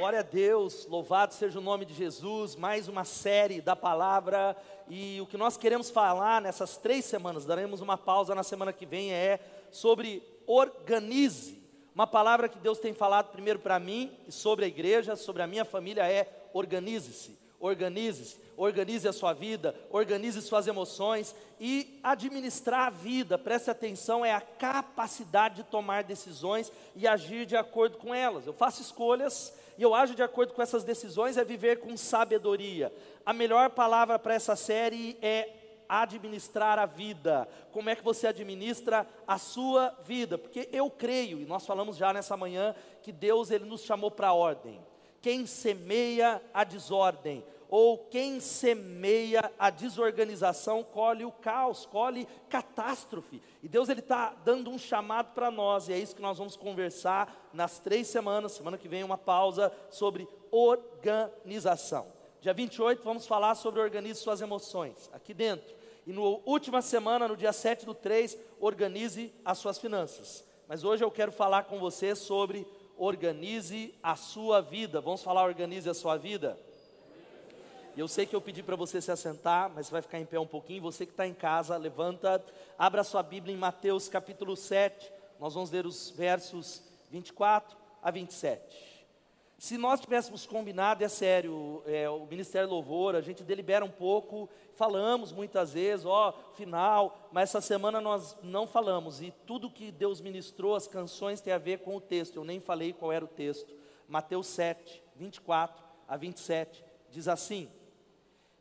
Glória a Deus, louvado seja o nome de Jesus, mais uma série da palavra. E o que nós queremos falar nessas 3 semanas, daremos uma pausa na semana que vem, é sobre organize. Uma palavra que Deus tem falado primeiro para mim, e sobre a igreja, sobre a minha família, é organize-se. Organize-se, organize a sua vida, organize suas emoções e administrar a vida, preste atenção, é a capacidade de tomar decisões e agir de acordo com elas. Eu faço escolhas e eu ajo de acordo com essas decisões, é viver com sabedoria. A melhor palavra para essa série é administrar a vida. Como é que você administra a sua vida? Porque eu creio, e nós falamos já nessa manhã, que Deus ele nos chamou para a ordem. Quem semeia a desordem, ou quem semeia a desorganização, colhe o caos, colhe catástrofe. E Deus está dando um chamado para nós, e é isso que nós vamos conversar nas 3 semanas, semana que vem uma pausa, sobre organização. Dia 28 vamos falar sobre organize suas emoções, aqui dentro. E na última semana, no dia 7/3, organize as suas finanças. Mas hoje eu quero falar com você sobre organize a sua vida. Vamos falar organize a sua vida? Eu sei que eu pedi para você se assentar, mas você vai ficar em pé um pouquinho. Você que está em casa, levanta, abra sua Bíblia em Mateus capítulo 7. Nós vamos ler os versos 24 a 27. Se nós tivéssemos combinado, é sério, o Ministério Louvor, a gente delibera um pouco, falamos muitas vezes, final, mas essa semana nós não falamos, e tudo que Deus ministrou, as canções, tem a ver com o texto. Eu nem falei qual era o texto. Mateus 7, 24 a 27, diz assim: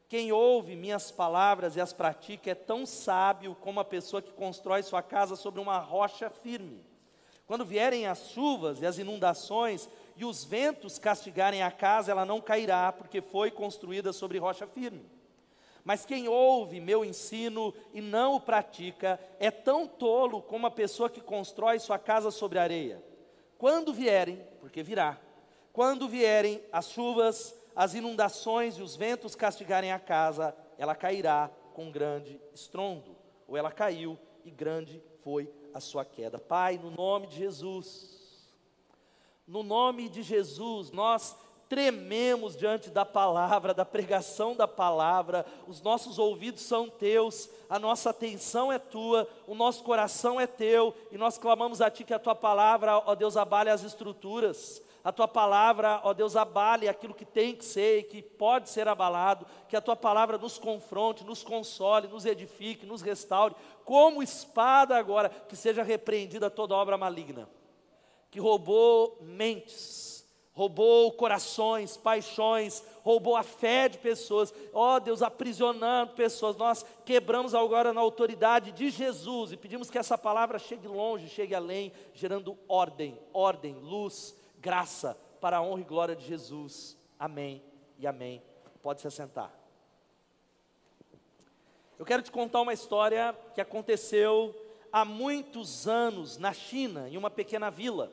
quem ouve minhas palavras e as pratica é tão sábio como a pessoa que constrói sua casa sobre uma rocha firme. Quando vierem as chuvas e as inundações, e os ventos castigarem a casa, ela não cairá, porque foi construída sobre rocha firme. Mas quem ouve meu ensino e não o pratica, é tão tolo como a pessoa que constrói sua casa sobre areia. Quando vierem, porque virá, quando vierem as chuvas, as inundações e os ventos castigarem a casa, ela cairá com grande estrondo, ou ela caiu e grande foi a sua queda. Pai, no nome de Jesus, no nome de Jesus, nós trememos diante da palavra, da pregação da palavra. Os nossos ouvidos são teus, a nossa atenção é tua, o nosso coração é teu, e nós clamamos a ti que a tua palavra, ó Deus, abale as estruturas. A tua palavra, ó Deus, abale aquilo que tem que ser e que pode ser abalado. Que a tua palavra nos confronte, nos console, nos edifique, nos restaure. Como espada agora, que seja repreendida toda obra maligna que roubou mentes, roubou corações, paixões, roubou a fé de pessoas, Deus, aprisionando pessoas. Nós quebramos agora na autoridade de Jesus e pedimos que essa palavra chegue longe, chegue além, gerando ordem, luz, graça, para a honra e glória de Jesus. Amém e amém. Pode se assentar. Eu quero te contar uma história que aconteceu há muitos anos na China, em uma pequena vila.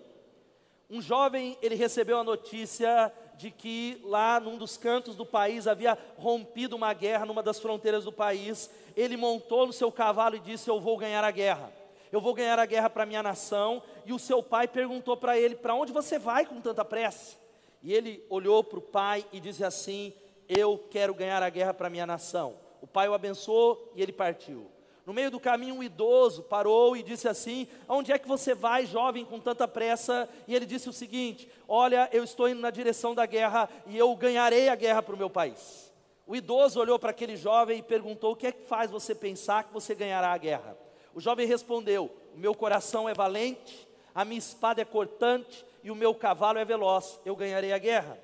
Um jovem, ele recebeu a notícia de que lá num dos cantos do país havia rompido uma guerra numa das fronteiras do país. Ele montou no seu cavalo e disse: eu vou ganhar a guerra. Eu vou ganhar a guerra para a minha nação. E o seu pai perguntou para ele: para onde você vai com tanta pressa? E ele olhou para o pai e disse assim: eu quero ganhar a guerra para a minha nação. O pai o abençoou e ele partiu. No meio do caminho, um idoso parou e disse assim: aonde é que você vai, jovem, com tanta pressa? E ele disse o seguinte: olha, eu estou indo na direção da guerra e eu ganharei a guerra para o meu país. O idoso olhou para aquele jovem e perguntou: o que é que faz você pensar que você ganhará a guerra? O jovem respondeu: o meu coração é valente, a minha espada é cortante e o meu cavalo é veloz, eu ganharei a guerra.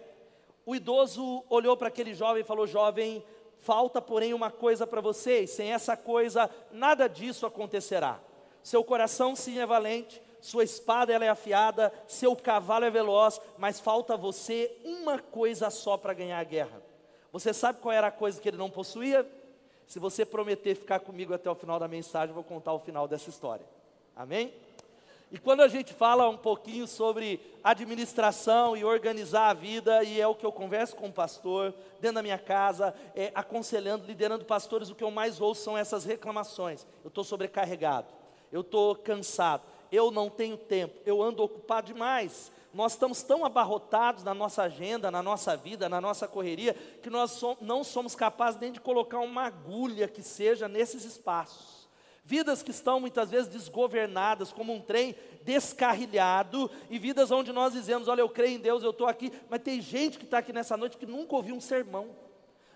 O idoso olhou para aquele jovem e falou: jovem, falta porém uma coisa para vocês, sem essa coisa nada disso acontecerá. Seu coração sim é valente, sua espada ela é afiada, seu cavalo é veloz, mas falta a você uma coisa só para ganhar a guerra. Você sabe qual era a coisa que ele não possuía? Se você prometer ficar comigo até o final da mensagem, eu vou contar o final dessa história. Amém? E quando a gente fala um pouquinho sobre administração e organizar a vida, e é o que eu converso com o pastor, dentro da minha casa, aconselhando, liderando pastores, o que eu mais ouço são essas reclamações: eu estou sobrecarregado, eu estou cansado, eu não tenho tempo, eu ando ocupado demais. nós estamos tão abarrotados na nossa agenda, na nossa vida, na nossa correria, que nós não somos capazes nem de colocar uma agulha que seja nesses espaços. Vidas que estão muitas vezes desgovernadas, como um trem descarrilhado, e vidas onde nós dizemos, olha, eu creio em Deus, eu estou aqui, mas tem gente que está aqui nessa noite que nunca ouviu um sermão,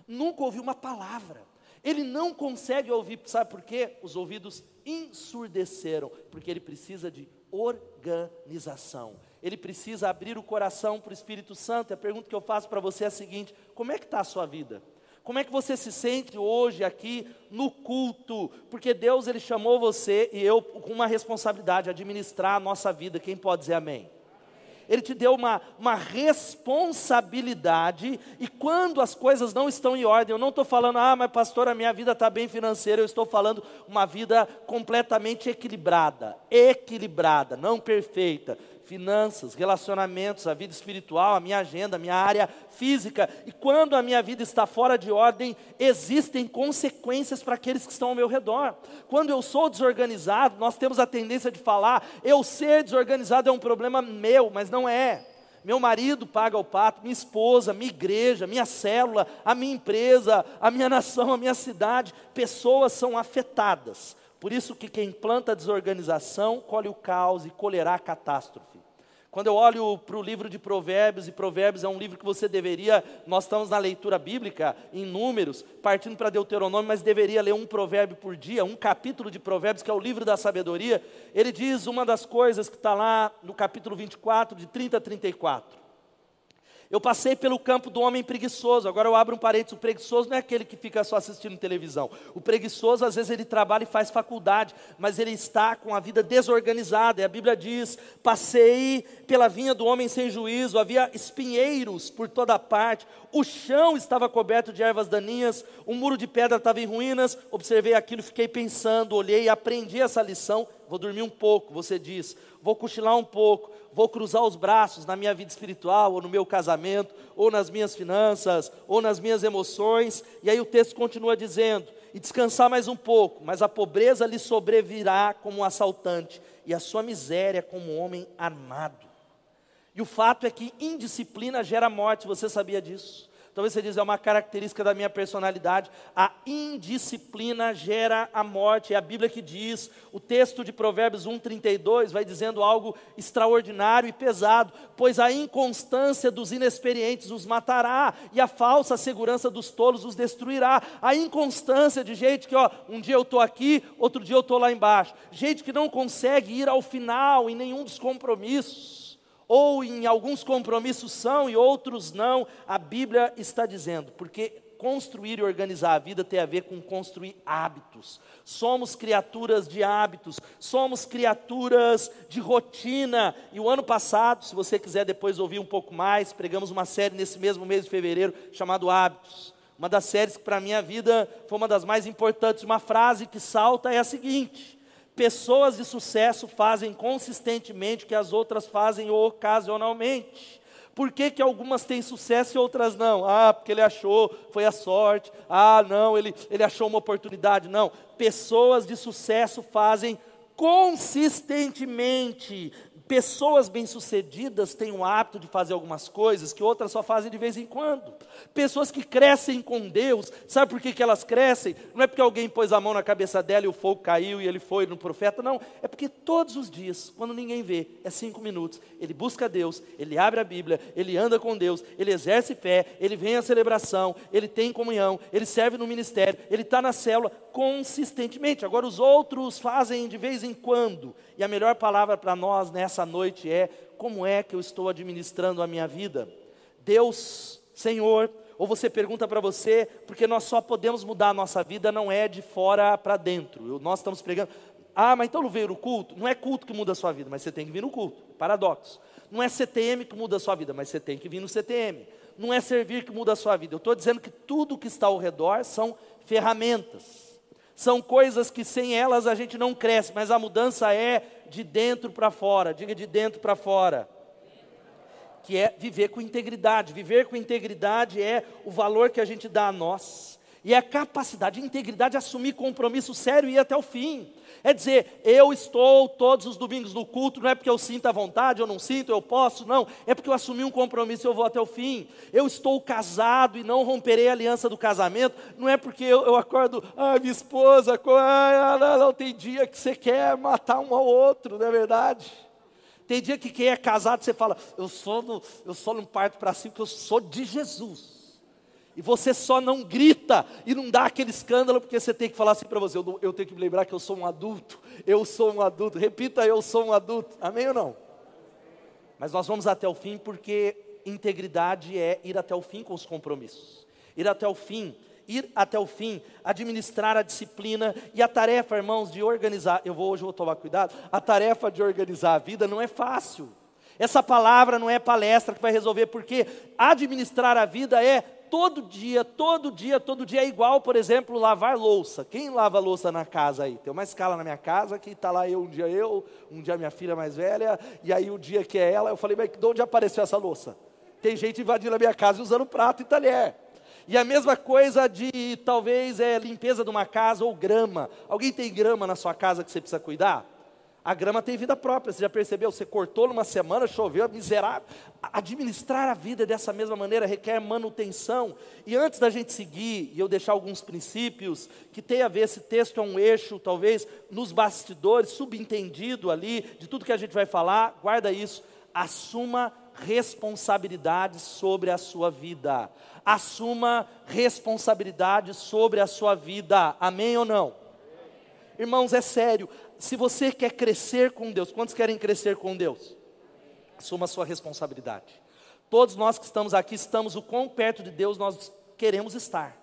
nunca ouviu uma palavra. Ele não consegue ouvir, sabe por quê? Os ouvidos ensurdeceram, porque ele precisa de organização. Ele precisa abrir o coração para o Espírito Santo. A pergunta que eu faço para você é a seguinte: como é que está a sua vida? Como é que você se sente hoje aqui no culto? Porque Deus, Ele chamou você e eu com uma responsabilidade, administrar a nossa vida. Quem pode dizer amém? Ele te deu uma responsabilidade, e quando as coisas não estão em ordem, eu não estou falando, ah, mas pastor, a minha vida está bem financeira, eu estou falando uma vida completamente equilibrada, não perfeita, finanças, relacionamentos, a vida espiritual, a minha agenda, a minha área física, e quando a minha vida está fora de ordem, existem consequências para aqueles que estão ao meu redor. Quando eu sou desorganizado, nós temos a tendência de falar, eu ser desorganizado é um problema meu, mas não é. Meu marido paga o pato, minha esposa, minha igreja, minha célula, a minha empresa, a minha nação, a minha cidade, pessoas são afetadas. Por isso que quem planta desorganização, colhe o caos e colherá a catástrofe. Quando eu olho para o livro de Provérbios, e Provérbios é um livro que você deveria, nós estamos na leitura bíblica, em Números, partindo para Deuteronômio, mas deveria ler um provérbio por dia, um capítulo de Provérbios, que é o livro da sabedoria. Ele diz uma das coisas que está lá no capítulo 24, de 30 a 34. Eu passei pelo campo do homem preguiçoso. Agora eu abro um parênteses, o preguiçoso não é aquele que fica só assistindo televisão. O preguiçoso, às vezes ele trabalha e faz faculdade, mas ele está com a vida desorganizada. E a Bíblia diz, passei pela vinha do homem sem juízo, havia espinheiros por toda parte, o chão estava coberto de ervas daninhas, o muro de pedra estava em ruínas. Observei aquilo, fiquei pensando, olhei e aprendi essa lição. Vou dormir um pouco, você diz, vou cochilar um pouco, vou cruzar os braços na minha vida espiritual, ou no meu casamento, ou nas minhas finanças, ou nas minhas emoções. E aí o texto continua dizendo, e descansar mais um pouco, mas a pobreza lhe sobrevirá como um assaltante, e a sua miséria como um homem armado. E o fato é que indisciplina gera morte, você sabia disso? Talvez você diz, é uma característica da minha personalidade. A indisciplina gera a morte. É a Bíblia que diz, o texto de Provérbios 1:32 vai dizendo algo extraordinário e pesado. Pois a inconstância dos inexperientes os matará, e a falsa segurança dos tolos os destruirá. A inconstância de gente que, um dia eu estou aqui, outro dia eu estou lá embaixo. Gente que não consegue ir ao final em nenhum dos compromissos, ou em alguns compromissos são e outros não. A Bíblia está dizendo, porque construir e organizar a vida tem a ver com construir hábitos. Somos criaturas de hábitos, somos criaturas de rotina. E o ano passado, se você quiser depois ouvir um pouco mais, pregamos uma série nesse mesmo mês de fevereiro, chamado Hábitos. Uma das séries que para a minha vida foi uma das mais importantes. Uma frase que salta é a seguinte: pessoas de sucesso fazem consistentemente o que as outras fazem ocasionalmente. Por que que algumas têm sucesso e outras não? Ah, porque ele achou, foi a sorte. Ah, não, ele achou uma oportunidade. Não, pessoas de sucesso fazem consistentemente. Pessoas bem-sucedidas têm o hábito de fazer algumas coisas que outras só fazem de vez em quando. Pessoas que crescem com Deus, sabe por que elas crescem? Não é porque alguém pôs a mão na cabeça dela e o fogo caiu e ele foi no profeta, não. É porque todos os dias, quando ninguém vê, é 5 minutos. Ele busca Deus, ele abre a Bíblia, ele anda com Deus, ele exerce fé, ele vem à celebração, ele tem comunhão, ele serve no ministério, ele está na célula consistentemente. Agora os outros fazem de vez em quando. E a melhor palavra para nós nessa noite é: como é que eu estou administrando a minha vida? Deus, Senhor, ou você pergunta para você, porque nós só podemos mudar a nossa vida, não é de fora para dentro. Nós estamos pregando, ah, mas então não veio no culto? Não é culto que muda a sua vida, mas você tem que vir no culto, paradoxo. Não é CTM que muda a sua vida, mas você tem que vir no CTM. Não é servir que muda a sua vida. Eu estou dizendo que tudo que está ao redor são ferramentas. São coisas que sem elas a gente não cresce, mas a mudança é de dentro para fora. Diga, de dentro para fora. Que é viver com integridade. Viver com integridade é o valor que a gente dá a nós. E é a capacidade, a integridade de assumir compromisso sério e ir até o fim. É dizer, eu estou todos os domingos no culto, não é porque eu sinto a vontade, eu não sinto, eu posso, não. É porque eu assumi um compromisso e eu vou até o fim. Eu estou casado e não romperei a aliança do casamento, não é porque eu acordo, minha esposa, não, tem dia que você quer matar um ao outro, não é verdade? Tem dia que quem é casado, você fala, eu só não parto para cima, porque eu sou de Jesus. E você só não grita e não dá aquele escândalo, porque você tem que falar assim para você, eu tenho que me lembrar que eu sou um adulto, repita, eu sou um adulto, amém ou não? Mas nós vamos até o fim, porque integridade é ir até o fim com os compromissos, ir até o fim, administrar a disciplina e a tarefa, irmãos, de organizar, hoje eu vou tomar cuidado, a tarefa de organizar a vida não é fácil, essa palavra não é palestra que vai resolver, porque administrar a vida é todo dia é igual, por exemplo, lavar louça. Quem lava louça na casa aí? Tem uma escala na minha casa que está lá um dia minha filha mais velha, e aí o dia que é ela, eu falei, mas de onde apareceu essa louça? Tem gente invadindo a minha casa e usando prato e talher. E a mesma coisa de, talvez, limpeza de uma casa ou grama. Alguém tem grama na sua casa que você precisa cuidar? A grama tem vida própria, você já percebeu? Você cortou numa semana, choveu, miserável. Administrar a vida dessa mesma maneira requer manutenção. E antes da gente seguir, e eu deixar alguns princípios, que tem a ver, esse texto é um eixo, talvez, nos bastidores, subentendido ali, de tudo que a gente vai falar, guarda isso, assuma responsabilidade sobre a sua vida. Assuma responsabilidade sobre a sua vida, amém ou não? Irmãos, é sério. Se você quer crescer com Deus, quantos querem crescer com Deus? Assuma a sua responsabilidade. Todos nós que estamos aqui, estamos o quão perto de Deus nós queremos estar.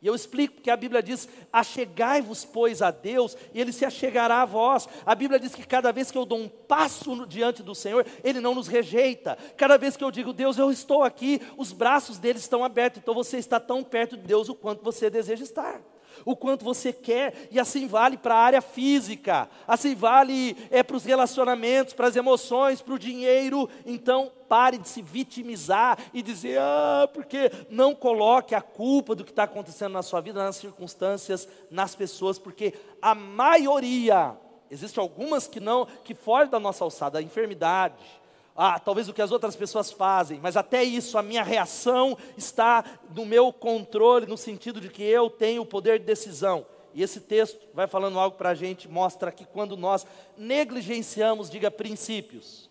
E eu explico porque a Bíblia diz, achegai-vos pois a Deus, e Ele se achegará a vós. A Bíblia diz que cada vez que eu dou um passo diante do Senhor, Ele não nos rejeita. Cada vez que eu digo, Deus, eu estou aqui, os braços dEle estão abertos. Então você está tão perto de Deus o quanto você deseja estar. O quanto você quer, e assim vale para a área física, assim vale para os relacionamentos, para as emoções, para o dinheiro. Então pare de se vitimizar e dizer, porque não coloque a culpa do que está acontecendo na sua vida, nas circunstâncias, nas pessoas, porque a maioria, existem algumas que não, que fora da nossa alçada, a enfermidade, talvez o que as outras pessoas fazem, mas até isso, a minha reação está no meu controle, no sentido de que eu tenho o poder de decisão. E esse texto vai falando algo para a gente, mostra que quando nós negligenciamos, diga princípios.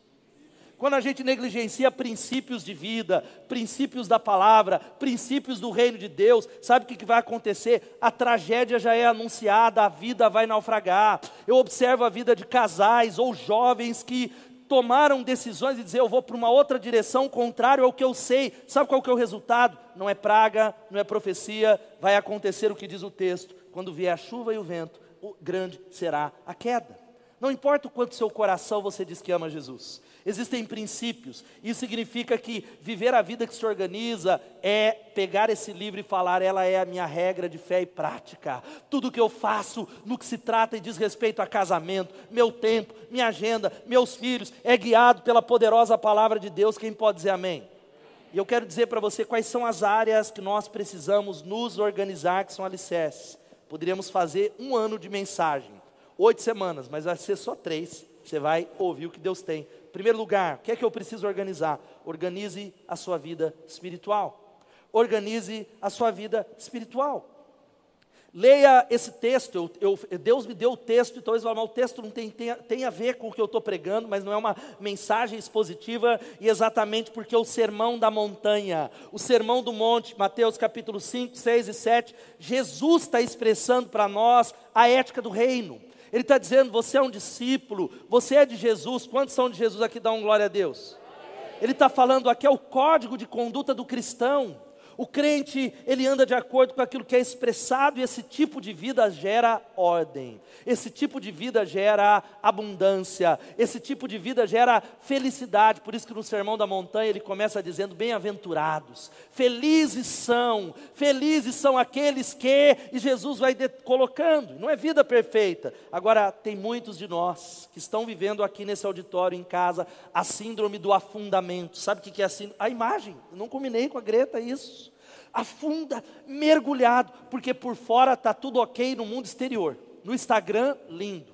Quando a gente negligencia princípios de vida, princípios da palavra, princípios do reino de Deus, sabe o que vai acontecer? A tragédia já é anunciada, a vida vai naufragar. Eu observo a vida de casais ou jovens que tomaram decisões e dizer, eu vou para uma outra direção, contrário ao que eu sei. Sabe qual que é o resultado? Não é praga, não é profecia, vai acontecer o que diz o texto. Quando vier a chuva e o vento, o grande será a queda. Não importa o quanto seu coração você diz que ama Jesus. Existem princípios. Isso significa que viver a vida que se organiza é pegar esse livro e falar, ela é a minha regra de fé e prática. Tudo que eu faço no que se trata e diz respeito a casamento, meu tempo, minha agenda, meus filhos, é guiado pela poderosa palavra de Deus. Quem pode dizer amém? E eu quero dizer para você quais são as áreas que nós precisamos nos organizar, que são alicerces. Poderíamos fazer um ano de mensagem. 8 semanas, mas vai ser só 3. Você vai ouvir o que Deus tem. Primeiro lugar, o que é que eu preciso organizar? Organize a sua vida espiritual. Organize a sua vida espiritual. Leia esse texto. Deus me deu o texto, então eles vão falar, o texto não tem a ver com o que eu estou pregando, mas não é uma mensagem expositiva, e exatamente porque o sermão da montanha, o sermão do monte, Mateus capítulo 5, 6 e 7, Jesus está expressando para nós a ética do reino. Ele está dizendo, você é um discípulo, você é de Jesus. Quantos são de Jesus aqui? Dá um glória a Deus. Ele está falando aqui, é o código de conduta do cristão. O crente, ele anda de acordo com aquilo que é expressado, e esse tipo de vida gera ordem. Esse tipo de vida gera abundância. Esse tipo de vida gera felicidade. Por isso que no Sermão da Montanha ele começa dizendo, bem-aventurados, felizes são aqueles que... E Jesus vai colocando, não é vida perfeita. Agora, tem muitos de nós que estão vivendo aqui nesse auditório, em casa, a síndrome do afundamento. Sabe o que é a síndrome? A imagem, eu não combinei com a Greta isso. Deus, afunda, mergulhado, porque por fora está tudo ok no mundo exterior, no Instagram, lindo,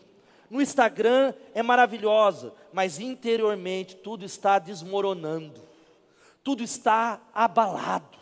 no Instagram é maravilhosa, mas interiormente tudo está desmoronando, tudo está abalado,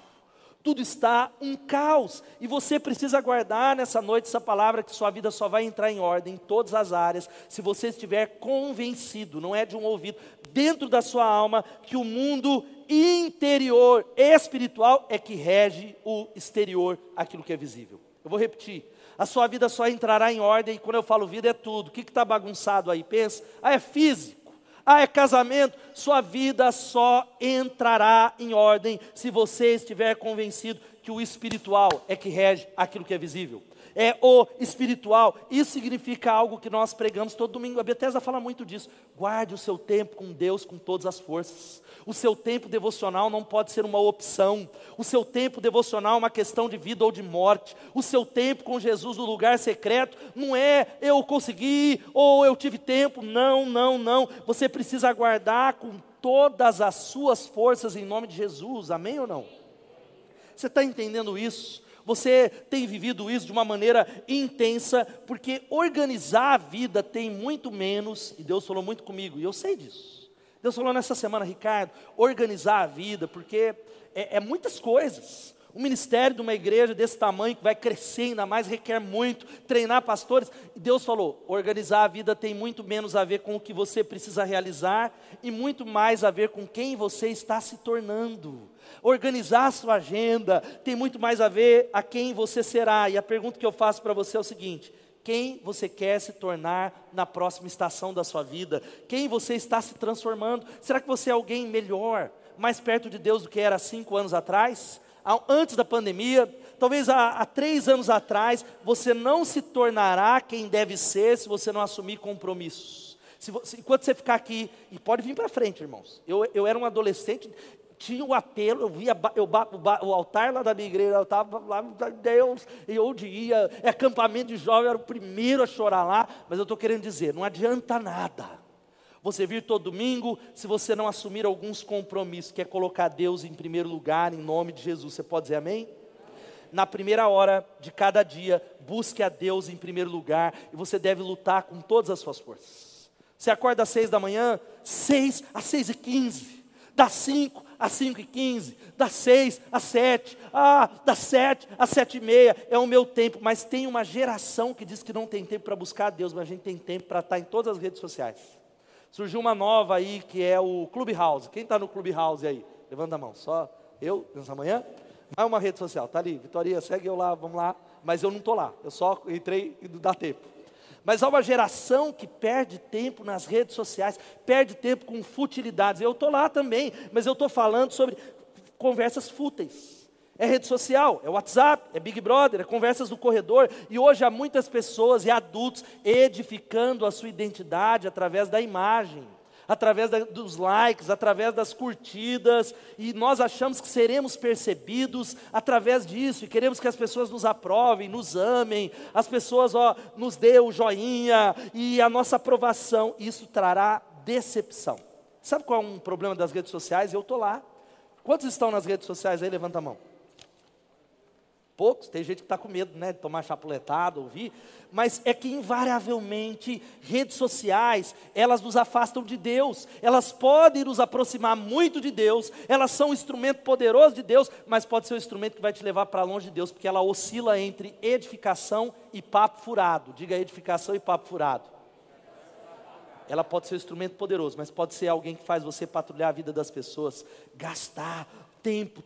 tudo está um caos, e você precisa guardar nessa noite essa palavra, que sua vida só vai entrar em ordem, em todas as áreas, se você estiver convencido, não é de um ouvido, dentro da sua alma, que o mundo interior, espiritual, é que rege o exterior, aquilo que é visível. Eu vou repetir, a sua vida só entrará em ordem, e quando eu falo vida é tudo, o que está bagunçado aí? Pensa, é físico. É casamento, sua vida só entrará em ordem se você estiver convencido que o espiritual é que rege aquilo que é visível. É o espiritual, isso significa algo que nós pregamos todo domingo, a Bethesda fala muito disso, guarde o seu tempo com Deus com todas as forças, o seu tempo devocional não pode ser uma opção, o seu tempo devocional é uma questão de vida ou de morte, o seu tempo com Jesus no lugar secreto, não é eu consegui, ou eu tive tempo, não, você precisa guardar com todas as suas forças em nome de Jesus, amém ou não? Você está entendendo isso? Você tem vivido isso de uma maneira intensa, porque organizar a vida tem muito menos, e Deus falou muito comigo, e eu sei disso. Deus falou nessa semana, Ricardo, organizar a vida, porque é muitas coisas. O ministério de uma igreja desse tamanho, que vai crescer ainda mais, requer muito, treinar pastores. E Deus falou, organizar a vida tem muito menos a ver com o que você precisa realizar, e muito mais a ver com quem você está se tornando. Organizar a sua agenda tem muito mais a ver a quem você será. E a pergunta que eu faço para você é o seguinte, quem você quer se tornar na próxima estação da sua vida? Quem você está se transformando? Será que você é alguém melhor, mais perto de Deus do que era 5 anos atrás? Antes da pandemia, talvez há 3 anos atrás, você não se tornará quem deve ser se você não assumir compromissos. Enquanto você ficar aqui, e pode vir para frente, irmãos. Eu era um adolescente, tinha o apelo, eu via o altar lá da minha igreja, eu estava lá, Deus, e onde ia, é acampamento de jovens, eu era o primeiro a chorar lá, mas eu estou querendo dizer, não adianta nada você vir todo domingo, se você não assumir alguns compromissos, que é colocar Deus em primeiro lugar, em nome de Jesus, você pode dizer amém? Na primeira hora de cada dia, busque a Deus em primeiro lugar, e você deve lutar com todas as suas forças. Você acorda às 6 da manhã, 6 às 6:15, das 5 às 5:15, das 6 às 7, das 7 às 7:30, é o meu tempo, mas tem uma geração que diz que não tem tempo para buscar a Deus, mas a gente tem tempo para estar em todas as redes sociais. Surgiu uma nova aí, que é o Clubhouse. Quem está no Clubhouse aí? Levanta a mão, só eu, nessa manhã. Vai uma rede social, está ali, Vitoria, segue eu lá, vamos lá. Mas eu não estou lá, eu só entrei e não dá tempo. Mas há uma geração que perde tempo nas redes sociais, perde tempo com futilidades. Eu estou lá também, mas eu estou falando sobre conversas fúteis. É rede social, é WhatsApp, é Big Brother, é conversas do corredor. E hoje há muitas pessoas e adultos edificando a sua identidade através da imagem, através dos likes, através das curtidas. E nós achamos que seremos percebidos através disso. E queremos que as pessoas nos aprovem, nos amem. As pessoas nos dê o joinha e a nossa aprovação. Isso trará decepção. Sabe qual é um problema das redes sociais? Eu estou lá. Quantos estão nas redes sociais aí? Levanta a mão. Poucos, tem gente que está com medo, né, de tomar chapuletada, ouvir, mas é que invariavelmente redes sociais, elas nos afastam de Deus, elas podem nos aproximar muito de Deus, elas são um instrumento poderoso de Deus, mas pode ser um instrumento que vai te levar para longe de Deus, porque ela oscila entre edificação e papo furado, diga edificação e papo furado. Ela pode ser um instrumento poderoso, mas pode ser alguém que faz você patrulhar a vida das pessoas, gastar tempo,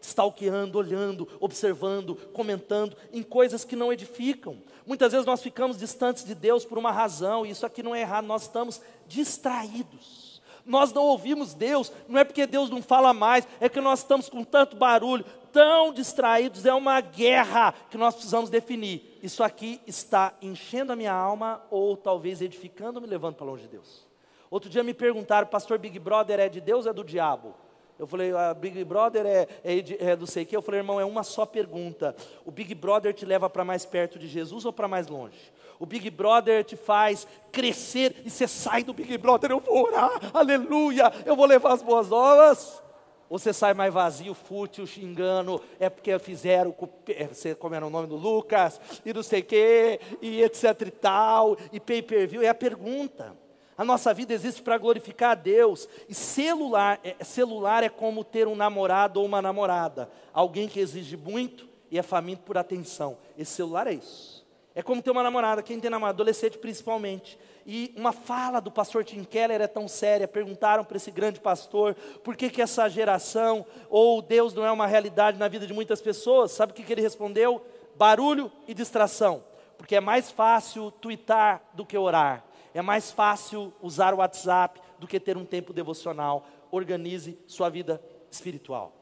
stalkeando, olhando, observando, comentando, em coisas que não edificam. Muitas vezes nós ficamos distantes de Deus por uma razão, e isso aqui não é errado, nós estamos distraídos. Nós não ouvimos Deus, não é porque Deus não fala mais, é que nós estamos com tanto barulho, tão distraídos, é uma guerra que nós precisamos definir. Isso aqui está enchendo a minha alma, ou talvez edificando, me levando para longe de Deus. Outro dia me perguntaram, pastor, Big Brother é de Deus ou é do diabo? Eu falei, a Big Brother é do sei o quê? Eu falei, irmão, é uma só pergunta. O Big Brother te leva para mais perto de Jesus ou para mais longe? O Big Brother te faz crescer e você sai do Big Brother, eu vou orar, aleluia, eu vou levar as boas novas. ou você sai mais vazio, fútil, xingando, é porque fizeram, como era o nome do Lucas, e não sei o quê, e etc e tal, e pay-per-view, é a pergunta. A nossa vida existe para glorificar a Deus. E celular é como ter um namorado ou uma namorada, alguém que exige muito e é faminto por atenção. Esse celular é isso. É como ter uma namorada, quem tem namorado, adolescente principalmente. E uma fala do pastor Tim Keller é tão séria, perguntaram para esse grande pastor, por que que essa geração, ou Deus não é uma realidade na vida de muitas pessoas? Sabe o que ele respondeu? Barulho e distração, porque é mais fácil twittar do que orar, é mais fácil usar o WhatsApp do que ter um tempo devocional. Organize sua vida espiritual.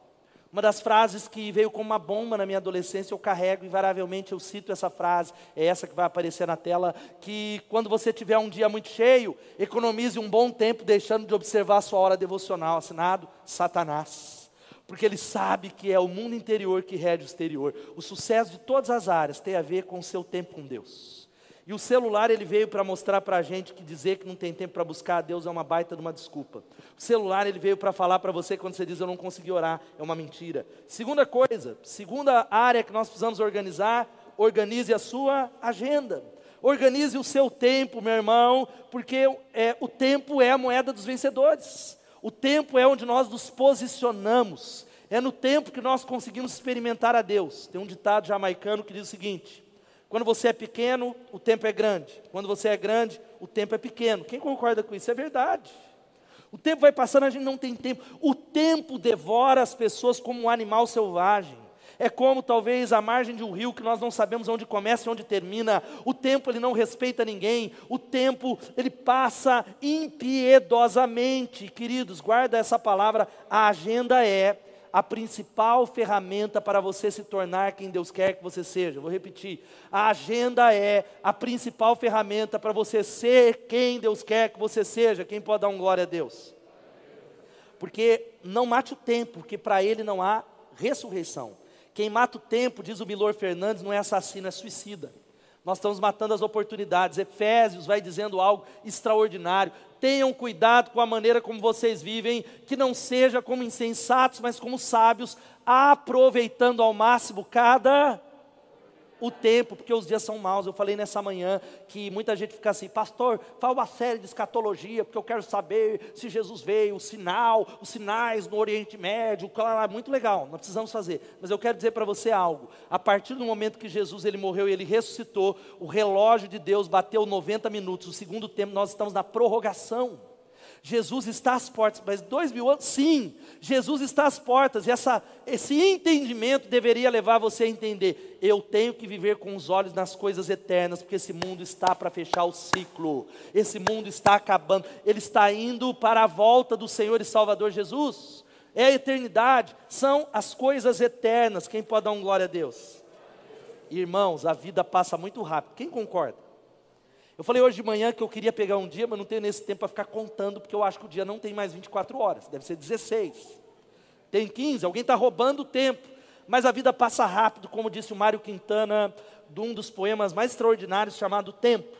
Uma das frases que veio como uma bomba na minha adolescência, eu carrego, invariavelmente eu cito essa frase, é essa que vai aparecer na tela, que quando você tiver um dia muito cheio, economize um bom tempo deixando de observar a sua hora devocional, assinado Satanás. Porque ele sabe que é o mundo interior que rege o exterior. O sucesso de todas as áreas tem a ver com o seu tempo com Deus. E o celular ele veio para mostrar para a gente que dizer que não tem tempo para buscar a Deus é uma baita de uma desculpa. O celular ele veio para falar para você quando você diz eu não consegui orar, é uma mentira. Segunda coisa, segunda área que nós precisamos organizar, organize a sua agenda. Organize o seu tempo, meu irmão, porque o tempo é a moeda dos vencedores. O tempo é onde nós nos posicionamos. É no tempo que nós conseguimos experimentar a Deus. Tem um ditado jamaicano que diz o seguinte: quando você é pequeno, o tempo é grande. Quando você é grande, o tempo é pequeno. Quem concorda com isso? É verdade. O tempo vai passando, a gente não tem tempo. O tempo devora as pessoas como um animal selvagem. É como talvez a margem de um rio que nós não sabemos onde começa e onde termina. O tempo ele não respeita ninguém. O tempo ele passa impiedosamente. Queridos, guarda essa palavra. A agenda é a principal ferramenta para você se tornar quem Deus quer que você seja. Vou repetir, a agenda é a principal ferramenta para você ser quem Deus quer que você seja. Quem pode dar um glória a Deus? Porque não mate o tempo, porque para ele não há ressurreição. Quem mata o tempo, diz o Milor Fernandes, não é assassino, é suicida. Nós estamos matando as oportunidades. Efésios vai dizendo algo extraordinário. Tenham cuidado com a maneira como vocês vivem, que não seja como insensatos, mas como sábios, aproveitando ao máximo o tempo, porque os dias são maus. Eu falei nessa manhã que muita gente fica assim, pastor, fala uma série de escatologia, porque eu quero saber se Jesus veio, o sinal, os sinais no Oriente Médio, claro, muito legal, nós precisamos fazer, mas eu quero dizer para você algo, a partir do momento que Jesus ele morreu e ele ressuscitou, o relógio de Deus bateu 90 minutos, o segundo tempo nós estamos na prorrogação. Jesus está às portas, mas 2000 anos, sim, Jesus está às portas, e esse entendimento deveria levar você a entender, eu tenho que viver com os olhos nas coisas eternas, porque esse mundo está para fechar o ciclo, esse mundo está acabando, ele está indo para a volta do Senhor e Salvador Jesus, é a eternidade, são as coisas eternas. Quem pode dar um glória a Deus? Irmãos, a vida passa muito rápido, quem concorda? Eu falei hoje de manhã que eu queria pegar um dia, mas não tenho nesse tempo para ficar contando, porque eu acho que o dia não tem mais 24 horas, deve ser 16. Tem 15, alguém está roubando o tempo. Mas a vida passa rápido, como disse o Mário Quintana, de um dos poemas mais extraordinários chamado Tempo.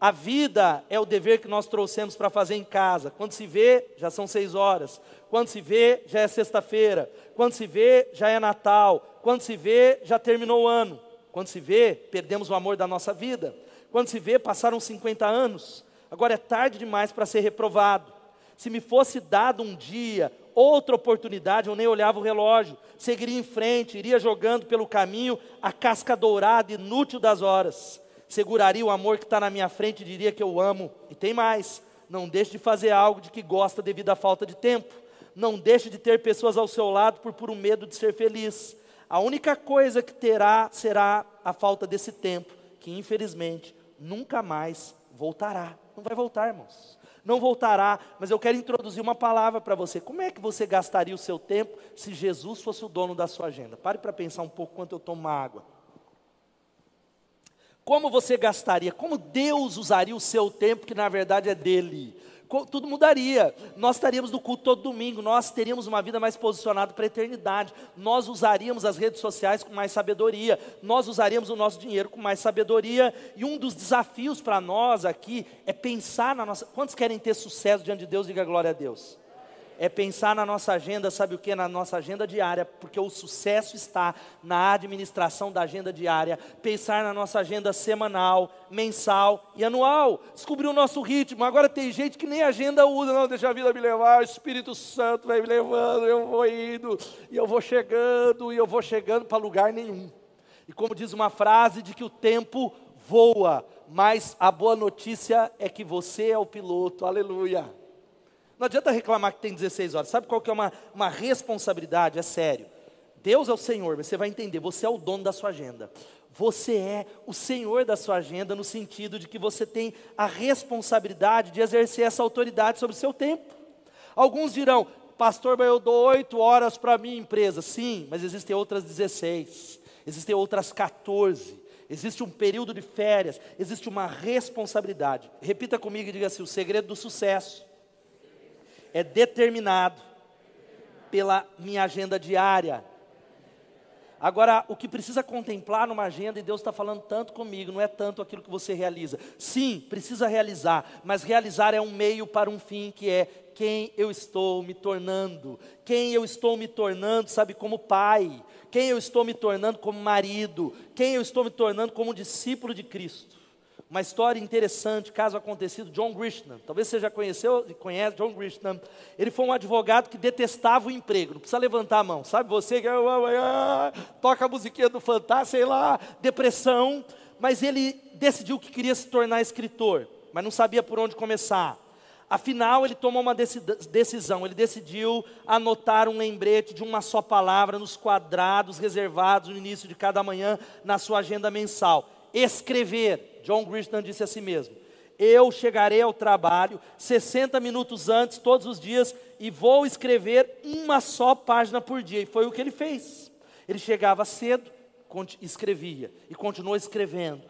A vida é o dever que nós trouxemos para fazer em casa. Quando se vê, já são 6 horas. Quando se vê, já é sexta-feira. Quando se vê, já é Natal. Quando se vê, já terminou o ano. Quando se vê, perdemos o amor da nossa vida. Quando se vê, passaram 50 anos, agora é tarde demais para ser reprovado. Se me fosse dado um dia, outra oportunidade, eu nem olhava o relógio, seguiria em frente, iria jogando pelo caminho a casca dourada inútil das horas. Seguraria o amor que está na minha frente e diria que eu amo. E tem mais, não deixe de fazer algo de que gosta devido à falta de tempo. Não deixe de ter pessoas ao seu lado por puro medo de ser feliz. A única coisa que terá será a falta desse tempo, que infelizmente nunca mais voltará. Não vai voltar, irmãos. Não voltará, mas eu quero introduzir uma palavra para você. Como é que você gastaria o seu tempo se Jesus fosse o dono da sua agenda? Pare para pensar um pouco enquanto eu tomo uma água. Como você gastaria? Como Deus usaria o seu tempo, que na verdade é dele? Tudo mudaria, nós estaríamos no culto todo domingo, nós teríamos uma vida mais posicionada para a eternidade, nós usaríamos as redes sociais com mais sabedoria, nós usaríamos o nosso dinheiro com mais sabedoria, e um dos desafios para nós aqui é pensar na nossa... Quantos querem ter sucesso diante de Deus? Diga glória a Deus. é pensar na nossa agenda, sabe o que? Na nossa agenda diária, porque o sucesso está na administração da agenda diária. Pensar na nossa agenda semanal, mensal e anual. Descobrir o nosso ritmo. Agora tem gente que nem agenda usa. Não, deixa a vida me levar, o Espírito Santo vai me levando, eu vou indo, e eu vou chegando, para lugar nenhum. E como diz uma frase, de que o tempo voa, mas a boa notícia é que você é o piloto, aleluia. Não adianta reclamar que tem 16 horas, sabe qual que é uma responsabilidade, é sério. Deus é o Senhor, você vai entender, você é o dono da sua agenda. Você é o Senhor da sua agenda, no sentido de que você tem a responsabilidade de exercer essa autoridade sobre o seu tempo. Alguns dirão, pastor, mas eu dou 8 horas para a minha empresa. Sim, mas existem outras 16, existem outras 14. Existe um período de férias, existe uma responsabilidade. Repita comigo e diga assim, o segredo do sucesso é determinado pela minha agenda diária. Agora, o que precisa contemplar numa agenda, e Deus está falando tanto comigo, não é tanto aquilo que você realiza. Sim, precisa realizar, mas realizar é um meio para um fim, que é quem eu estou me tornando. Quem eu estou me tornando, sabe, como pai. Quem eu estou me tornando como marido. Quem eu estou me tornando como discípulo de Cristo. Uma história interessante, caso acontecido, John Grisham. Talvez você já conhece John Grisham. Ele foi um advogado que detestava o emprego. Não precisa levantar a mão. Sabe você que toca a musiquinha do Fantástico, sei lá, depressão. Mas ele decidiu que queria se tornar escritor, mas não sabia por onde começar. Afinal, ele tomou uma decisão. Ele decidiu anotar um lembrete de uma só palavra nos quadrados reservados no início de cada manhã na sua agenda mensal. Escrever. John Grisham disse a si mesmo, eu chegarei ao trabalho 60 minutos antes, todos os dias, e vou escrever uma só página por dia. E foi o que ele fez. Ele chegava cedo, escrevia, e continuou escrevendo.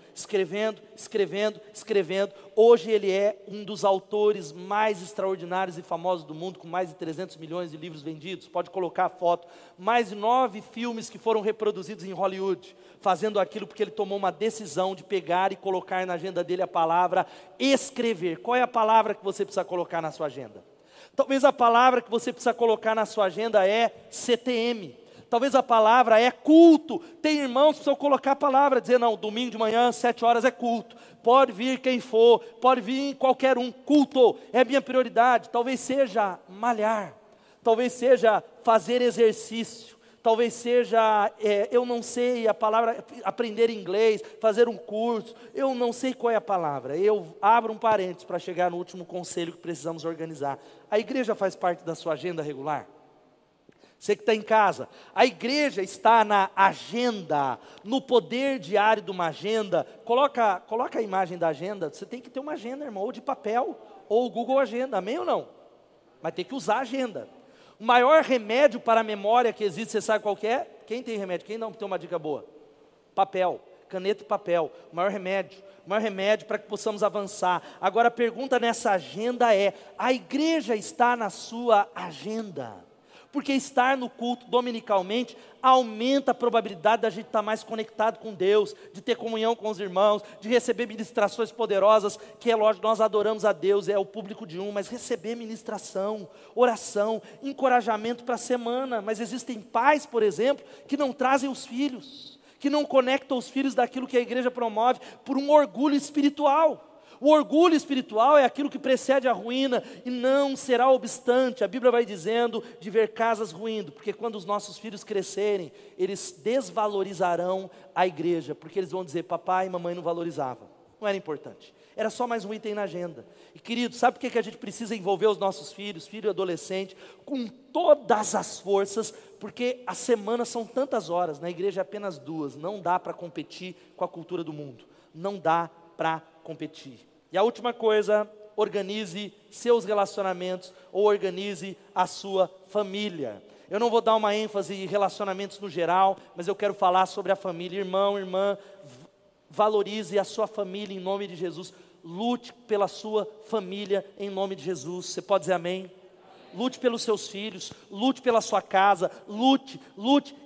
Hoje ele é um dos autores mais extraordinários e famosos do mundo, com mais de 300 milhões de livros vendidos, pode colocar a foto, mais de 9 filmes que foram reproduzidos em Hollywood, fazendo aquilo porque ele tomou uma decisão de pegar e colocar na agenda dele a palavra escrever. Qual é a palavra que você precisa colocar na sua agenda? Talvez a palavra que você precisa colocar na sua agenda é CTM. Talvez a palavra é culto. Tem irmãos que precisam colocar a palavra, dizer, não, domingo de manhã, 7 horas é culto. Pode vir quem for, pode vir qualquer um, culto é a minha prioridade. Talvez seja malhar, talvez seja fazer exercício, talvez seja, eu não sei a palavra, aprender inglês, fazer um curso, eu não sei qual é a palavra. Eu abro um parênteses para chegar no último conselho que precisamos organizar. A igreja faz parte da sua agenda regular? Você que está em casa, a igreja está na agenda, no poder diário de uma agenda. Coloca a imagem da agenda. Você tem que ter uma agenda, irmão, ou de papel, ou Google Agenda, amém ou não? Mas tem que usar a agenda. O maior remédio para a memória que existe, você sabe qual que é? Quem tem remédio? Quem não tem uma dica boa? Papel, caneta e papel, o maior remédio. O maior remédio para que possamos avançar. Agora a pergunta nessa agenda é, a igreja está na sua agenda? Porque estar no culto dominicalmente aumenta a probabilidade da gente estar mais conectado com Deus, de ter comunhão com os irmãos, de receber ministrações poderosas, que é lógico, nós adoramos a Deus, é o público de um, mas receber ministração, oração, encorajamento para a semana. Mas existem pais, por exemplo, que não trazem os filhos, que não conectam os filhos daquilo que a igreja promove, por um orgulho espiritual. O orgulho espiritual é aquilo que precede a ruína e não será obstante. A Bíblia vai dizendo de ver casas ruindo, porque quando os nossos filhos crescerem, eles desvalorizarão a igreja, porque eles vão dizer, papai e mamãe não valorizavam, não era importante. Era só mais um item na agenda. E querido, sabe por que a gente precisa envolver os nossos filhos, filho e adolescente, com todas as forças? Porque as semanas são tantas horas, na igreja é apenas 2. Não dá para competir com a cultura do mundo. Não dá para competir. E a última coisa, organize seus relacionamentos ou organize a sua família. Eu não vou dar uma ênfase em relacionamentos no geral, mas eu quero falar sobre a família. Irmão, irmã, valorize a sua família em nome de Jesus. Lute pela sua família em nome de Jesus. Você pode dizer amém? Lute pelos seus filhos, lute pela sua casa, lute,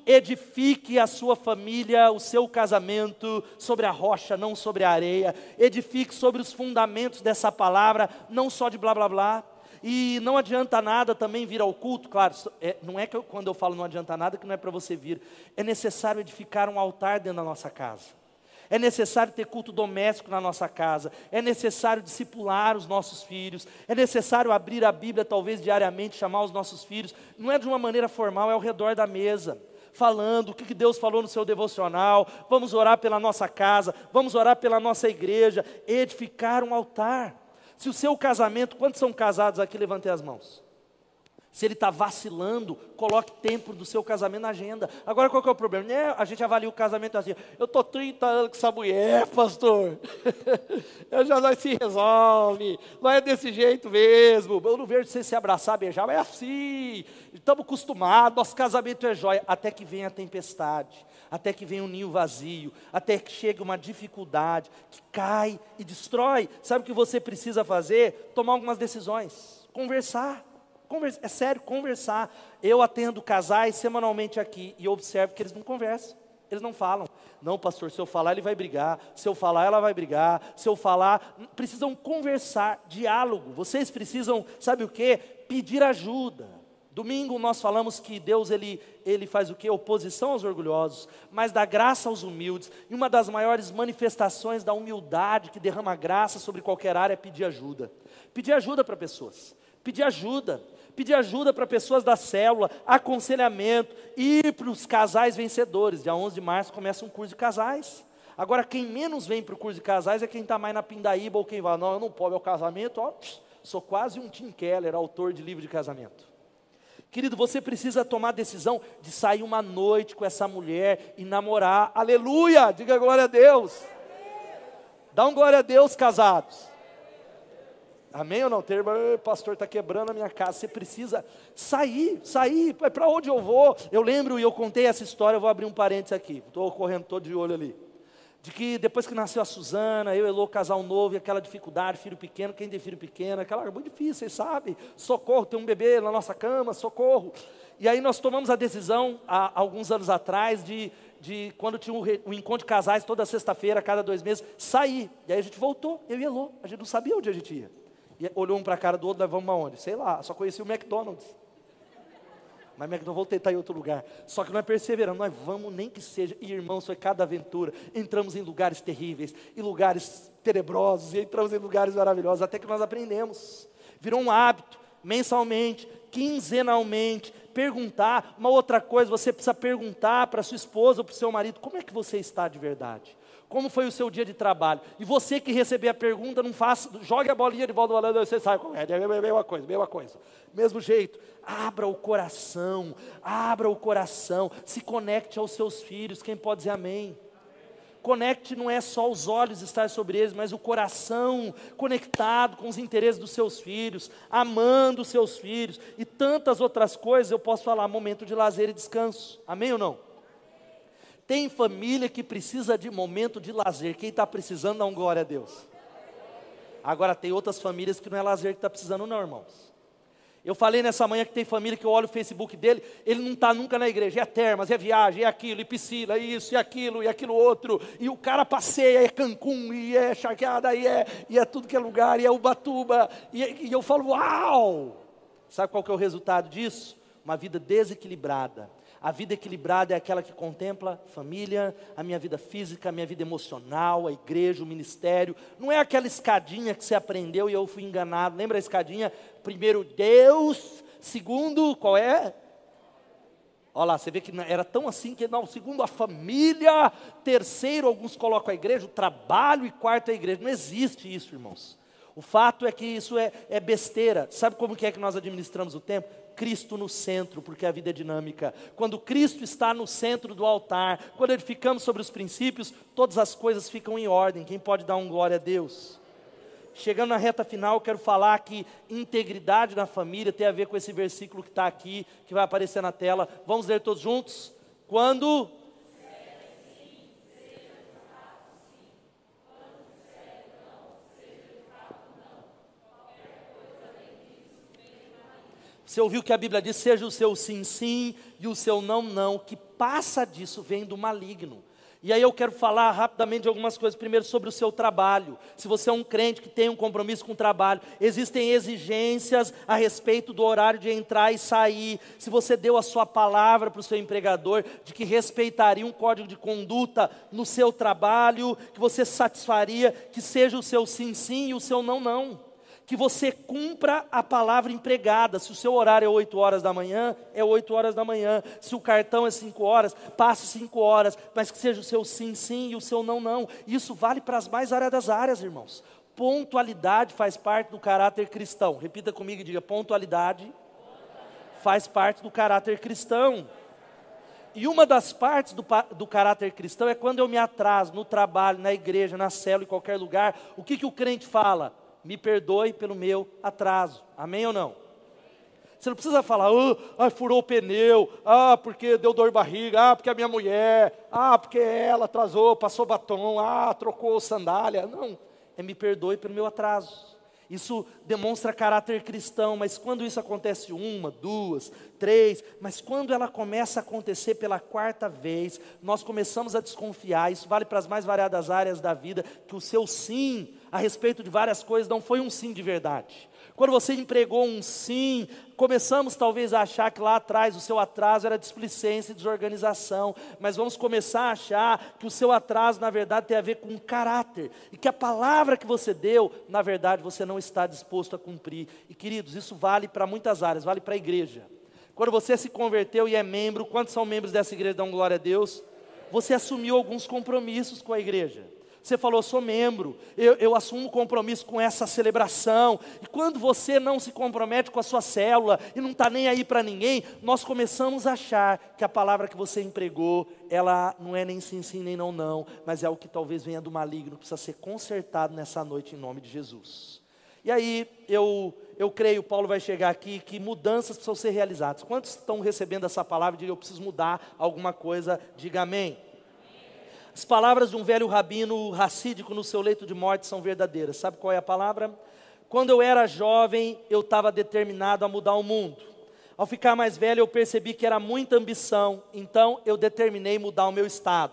edifique a sua família, o seu casamento sobre a rocha, não sobre a areia. Edifique sobre os fundamentos dessa palavra, não só de blá blá blá. E não adianta nada também vir ao culto, claro, não é que quando eu falo não adianta nada, que não é para você vir. É necessário edificar um altar dentro da nossa casa. É necessário ter culto doméstico na nossa casa. É necessário discipular os nossos filhos. É necessário abrir a Bíblia, talvez diariamente, chamar os nossos filhos. Não é de uma maneira formal, é ao redor da mesa. Falando o que Deus falou no seu devocional. Vamos orar pela nossa casa. Vamos orar pela nossa igreja. Edificar um altar. Se o seu casamento, quantos são casados aqui? Levantem as mãos. Se ele está vacilando, coloque tempo do seu casamento na agenda. Agora qual que é o problema? A gente avalia o casamento assim, eu estou 30 anos com essa mulher, pastor. Eu já não se resolve, não é desse jeito mesmo. Eu não vejo você se abraçar, beijar, mas é assim. Estamos acostumados, nosso casamento é jóia. Até que venha a tempestade, até que venha um ninho vazio, até que chegue uma dificuldade, que cai e destrói. Sabe o que você precisa fazer? Tomar algumas decisões, conversar. É sério, conversar. Eu atendo casais semanalmente aqui e observo que eles não conversam, eles não falam. Não, pastor, se eu falar ele vai brigar, se eu falar ela vai brigar, se eu falar... Precisam conversar, diálogo. Vocês precisam, sabe o quê? Pedir ajuda. Domingo nós falamos que Deus ele faz o quê? Oposição aos orgulhosos, mas dá graça aos humildes. E uma das maiores manifestações da humildade que derrama graça sobre qualquer área é pedir ajuda. Pedir ajuda para pessoas. Pedir ajuda. Pedir ajuda para pessoas da célula, aconselhamento, e para os casais vencedores. Dia 11 de março começa um curso de casais. Agora, quem menos vem para o curso de casais é quem está mais na pindaíba ou quem vai, não, eu não posso, meu casamento, ó, sou quase um Tim Keller, autor de livro de casamento. Querido, você precisa tomar a decisão de sair uma noite com essa mulher e namorar. Aleluia! Diga glória a Deus. Dá um glória a Deus, casados. Amém ou não? O pastor está quebrando a minha casa. Você precisa sair, para onde eu vou? Eu lembro, e eu contei essa história, eu vou abrir um parênteses aqui, estou correndo, estou de olho ali, de que depois que nasceu a Suzana, eu e Elô, casal novo, e aquela dificuldade, filho pequeno, quem tem filho pequeno, aquela muito difícil, vocês sabem, socorro, tem um bebê na nossa cama, socorro. E aí nós tomamos a decisão, há alguns anos atrás, de quando tinha um encontro de casais, toda sexta-feira, cada 2 meses, sair. E aí a gente voltou, eu e Elô, a gente não sabia onde a gente ia. E olhou um para a cara do outro, nós vamos aonde? Sei lá, só conheci o McDonald's. Mas McDonald's, vou tentar em outro lugar. Só que nós perseveramos, nós vamos nem que seja. E irmãos, foi cada aventura. Entramos em lugares terríveis, em lugares tenebrosos, e entramos em lugares maravilhosos, até que nós aprendemos. Virou um hábito, mensalmente, quinzenalmente, perguntar. Uma outra coisa, você precisa perguntar para sua esposa ou para o seu marido, como é que você está de verdade? Como foi o seu dia de trabalho? E você que receber a pergunta, não faça, jogue a bolinha de volta do balão, você sabe como é, é a mesma coisa, mesmo jeito. Abra o coração, se conecte aos seus filhos, quem pode dizer amém? Conecte, não é só os olhos estar sobre eles, mas o coração conectado com os interesses dos seus filhos, amando os seus filhos, e tantas outras coisas eu posso falar, momento de lazer e descanso, amém ou não? Tem família que precisa de momento de lazer. Quem está precisando, dá um glória a Deus. Agora tem outras famílias que não é lazer que está precisando não, irmãos. Eu falei nessa manhã que tem família que eu olho o Facebook dele, ele não está nunca na igreja, é termas, é viagem, é aquilo, é piscina, é isso, é aquilo outro, e o cara passeia, é Cancún, e é charqueada, e é tudo que é lugar, e é Ubatuba, e eu falo, uau! Sabe qual que é o resultado disso? Uma vida desequilibrada. A vida equilibrada é aquela que contempla família, a minha vida física, a minha vida emocional, a igreja, o ministério. Não é aquela escadinha que você aprendeu e eu fui enganado. Lembra a escadinha? Primeiro Deus, segundo, qual é? Olha lá, você vê que era tão assim que não, segundo a família, terceiro alguns colocam a igreja, o trabalho, e quarto a igreja. Não existe isso, irmãos. O fato é que isso é besteira. Sabe como que é que nós administramos o tempo? Cristo no centro, porque a vida é dinâmica. Quando Cristo está no centro do altar, quando edificamos sobre os princípios, todas as coisas ficam em ordem. Quem pode dar um glória a Deus? Chegando na reta final, quero falar que integridade na família tem a ver com esse versículo que está aqui, que vai aparecer na tela. Vamos ler todos juntos? Quando... Você ouviu que a Bíblia diz, seja o seu sim, sim, e o seu não, não, que passa disso, vem do maligno. E aí eu quero falar rapidamente de algumas coisas. Primeiro, sobre o seu trabalho. Se você é um crente que tem um compromisso com o trabalho, existem exigências a respeito do horário de entrar e sair. Se você deu a sua palavra para o seu empregador de que respeitaria um código de conduta no seu trabalho, que você satisfaria, que seja o seu sim, sim e o seu não, não. Que você cumpra a palavra empregada. Se o seu horário é 8 horas da manhã, é 8 horas da manhã. Se o cartão é 5 horas, passe 5 horas. Mas que seja o seu sim, sim e o seu não, não. Isso vale para as mais variadas áreas, irmãos. Pontualidade faz parte do caráter cristão. Repita comigo e diga: pontualidade faz parte do caráter cristão. E uma das partes do caráter cristão é quando eu me atraso no trabalho, na igreja, na célula, em qualquer lugar. O que o crente fala? Me perdoe pelo meu atraso. Amém ou não? Você não precisa falar: furou o pneu, porque deu dor de barriga, porque a minha mulher, porque ela atrasou, passou batom, trocou sandália. Não, é me perdoe pelo meu atraso. Isso demonstra caráter cristão. Mas quando isso acontece uma, duas, três, mas quando ela começa a acontecer pela quarta vez, nós começamos a desconfiar. Isso vale para as mais variadas áreas da vida, que o seu sim a respeito de várias coisas não foi um sim de verdade. Quando você empregou um sim, começamos talvez a achar que lá atrás o seu atraso era displicência e desorganização, mas vamos começar a achar que o seu atraso na verdade tem a ver com caráter, e que a palavra que você deu, na verdade você não está disposto a cumprir. E queridos, isso vale para muitas áreas, vale para a igreja. Quando você se converteu e é membro, quantos são membros dessa igreja, dão glória a Deus? Você assumiu alguns compromissos com a igreja. Você falou: sou membro, eu assumo compromisso com essa celebração. E quando você não se compromete com a sua célula e não está nem aí para ninguém, nós começamos a achar que a palavra que você empregou, ela não é nem sim, sim, nem não, não, mas é o que talvez venha do maligno, precisa ser consertado nessa noite em nome de Jesus. E aí, eu creio, Paulo vai chegar aqui, que mudanças precisam ser realizadas. Quantos estão recebendo essa palavra e digam: eu preciso mudar alguma coisa? Diga amém. As palavras de um velho rabino racídico no seu leito de morte são verdadeiras. Sabe qual é a palavra? Quando eu era jovem, eu estava determinado a mudar o mundo. Ao ficar mais velho, eu percebi que era muita ambição, então eu determinei mudar o meu estado.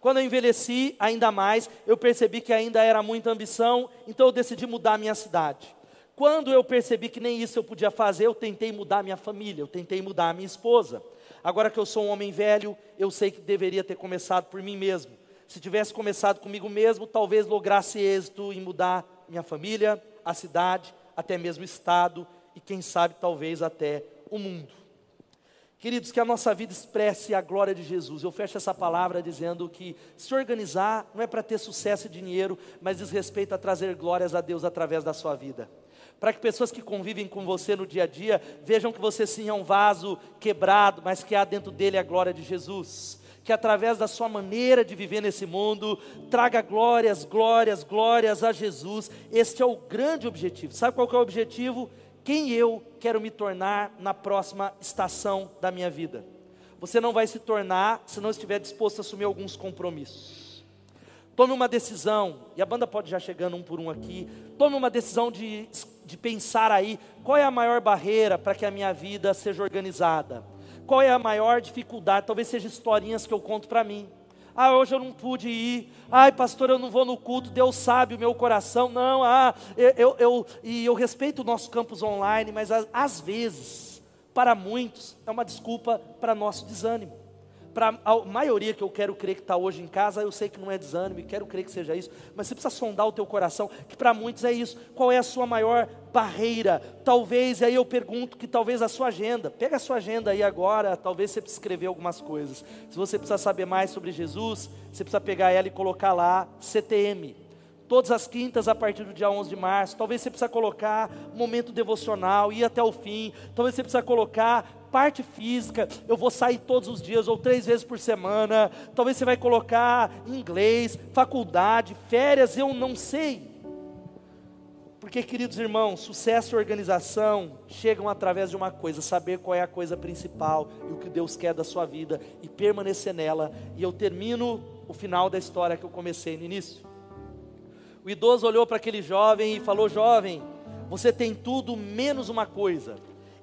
Quando eu envelheci ainda mais, eu percebi que ainda era muita ambição, então eu decidi mudar a minha cidade. Quando eu percebi que nem isso eu podia fazer, eu tentei mudar a minha família, eu tentei mudar a minha esposa. Agora que eu sou um homem velho, eu sei que deveria ter começado por mim mesmo. Se tivesse começado comigo mesmo, talvez lograsse êxito em mudar minha família, a cidade, até mesmo o estado e quem sabe talvez até o mundo. Queridos, que a nossa vida expresse a glória de Jesus. Eu fecho essa palavra dizendo que se organizar não é para ter sucesso e dinheiro, mas diz respeito a trazer glórias a Deus através da sua vida. Para que pessoas que convivem com você no dia a dia vejam que você sim é um vaso quebrado, mas que há dentro dele a glória de Jesus. Que através da sua maneira de viver nesse mundo, traga glórias, glórias, glórias a Jesus. Este é o grande objetivo. Sabe qual que é o objetivo? Quem eu quero me tornar na próxima estação da minha vida. Você não vai se tornar se não estiver disposto a assumir alguns compromissos. Tome uma decisão, e a banda pode já chegando um por um aqui. Tome uma decisão de pensar aí, qual é a maior barreira para que a minha vida seja organizada? Qual é a maior dificuldade? Talvez seja historinhas que eu conto para mim. Hoje eu não pude ir. Pastor, eu não vou no culto. Deus sabe o meu coração. Não, eu respeito o nosso campus online, mas às vezes, para muitos, é uma desculpa para nosso desânimo. Para a maioria que eu quero crer que está hoje em casa, eu sei que não é desânimo, e quero crer que seja isso, mas você precisa sondar o teu coração, que para muitos é isso. Qual é a sua maior barreira? Talvez, e aí eu pergunto, que talvez a sua agenda, pega a sua agenda aí agora, talvez você precise escrever algumas coisas. Se você precisa saber mais sobre Jesus, você precisa pegar ela e colocar lá, CTM, todas as quintas a partir do dia 11 de março, talvez você precisa colocar momento devocional, ir até o fim, talvez você precisa colocar parte física, eu vou sair todos os dias ou 3 vezes por semana, talvez você vai colocar inglês, faculdade, férias, eu não sei. Porque, queridos irmãos, sucesso e organização chegam através de uma coisa: saber qual é a coisa principal e o que Deus quer da sua vida e permanecer nela. E eu termino o final da história que eu comecei no início. O idoso olhou para aquele jovem e falou: jovem, você tem tudo menos uma coisa.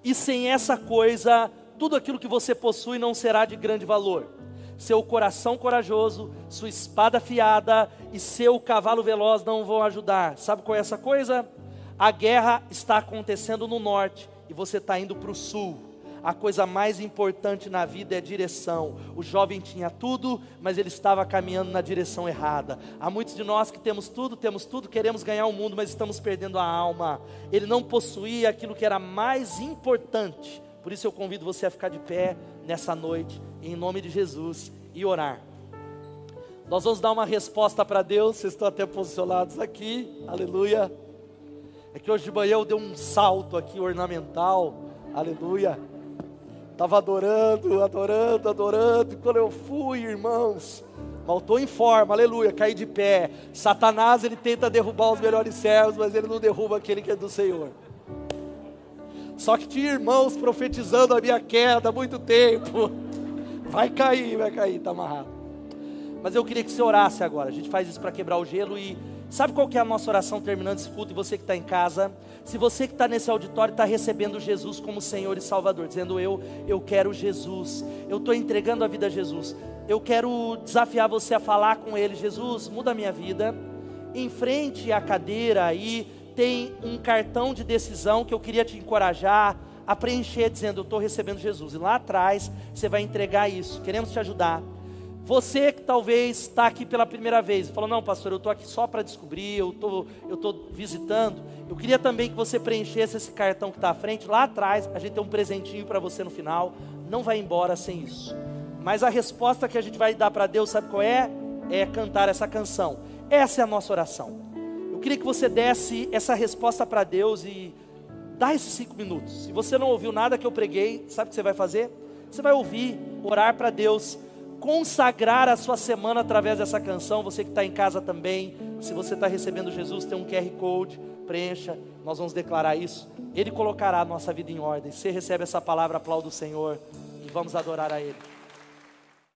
E sem essa coisa, tudo aquilo que você possui não será de grande valor. seu coração corajoso, sua espada afiada e seu cavalo veloz não vão ajudar. Sabe qual é essa coisa? A guerra está acontecendo no norte e você está indo para o sul. A coisa mais importante na vida é direção. O jovem tinha tudo, mas ele estava caminhando na direção errada. Há muitos de nós que temos tudo, queremos ganhar o mundo, mas estamos perdendo a alma. Ele não possuía aquilo que era mais importante. Por isso eu convido você a ficar de pé nessa noite, em nome de Jesus, e orar. Nós vamos dar uma resposta para Deus. Vocês estão até posicionados aqui, aleluia. É que hoje de manhã eu dei um salto aqui ornamental, aleluia. Estava adorando, quando eu fui, irmãos, maltou em forma, aleluia, caí de pé. Satanás, ele tenta derrubar os melhores servos, mas ele não derruba aquele que é do Senhor. Só que tinha irmãos profetizando a minha queda há muito tempo. Vai cair, está amarrado. Mas eu queria que você orasse agora. A gente faz isso para quebrar o gelo e... Sabe qual que é a nossa oração terminando esse culto? E você que está em casa, se você que está nesse auditório está recebendo Jesus como Senhor e Salvador, dizendo eu quero Jesus, eu estou entregando a vida a Jesus, eu quero desafiar você a falar com Ele: Jesus, muda a minha vida. Em frente à cadeira aí tem um cartão de decisão que eu queria te encorajar a preencher, dizendo eu estou recebendo Jesus, e lá atrás você vai entregar isso, queremos te ajudar. Você que talvez está aqui pela primeira vez, falou: não, pastor, eu estou aqui só para descobrir, eu estou visitando. Eu queria também que você preenchesse esse cartão que está à frente. Lá atrás, a gente tem um presentinho para você no final. Não vai embora sem isso. Mas a resposta que a gente vai dar para Deus, sabe qual é? É cantar essa canção. Essa é a nossa oração. Eu queria que você desse essa resposta para Deus e dá esses 5 minutos. Se você não ouviu nada que eu preguei, sabe o que você vai fazer? Você vai ouvir, orar para Deus, consagrar a sua semana através dessa canção. Você que está em casa também, se você está recebendo Jesus, tem um QR Code, preencha, nós vamos declarar isso, Ele colocará a nossa vida em ordem. Você recebe essa palavra, aplauda o Senhor e vamos adorar a Ele.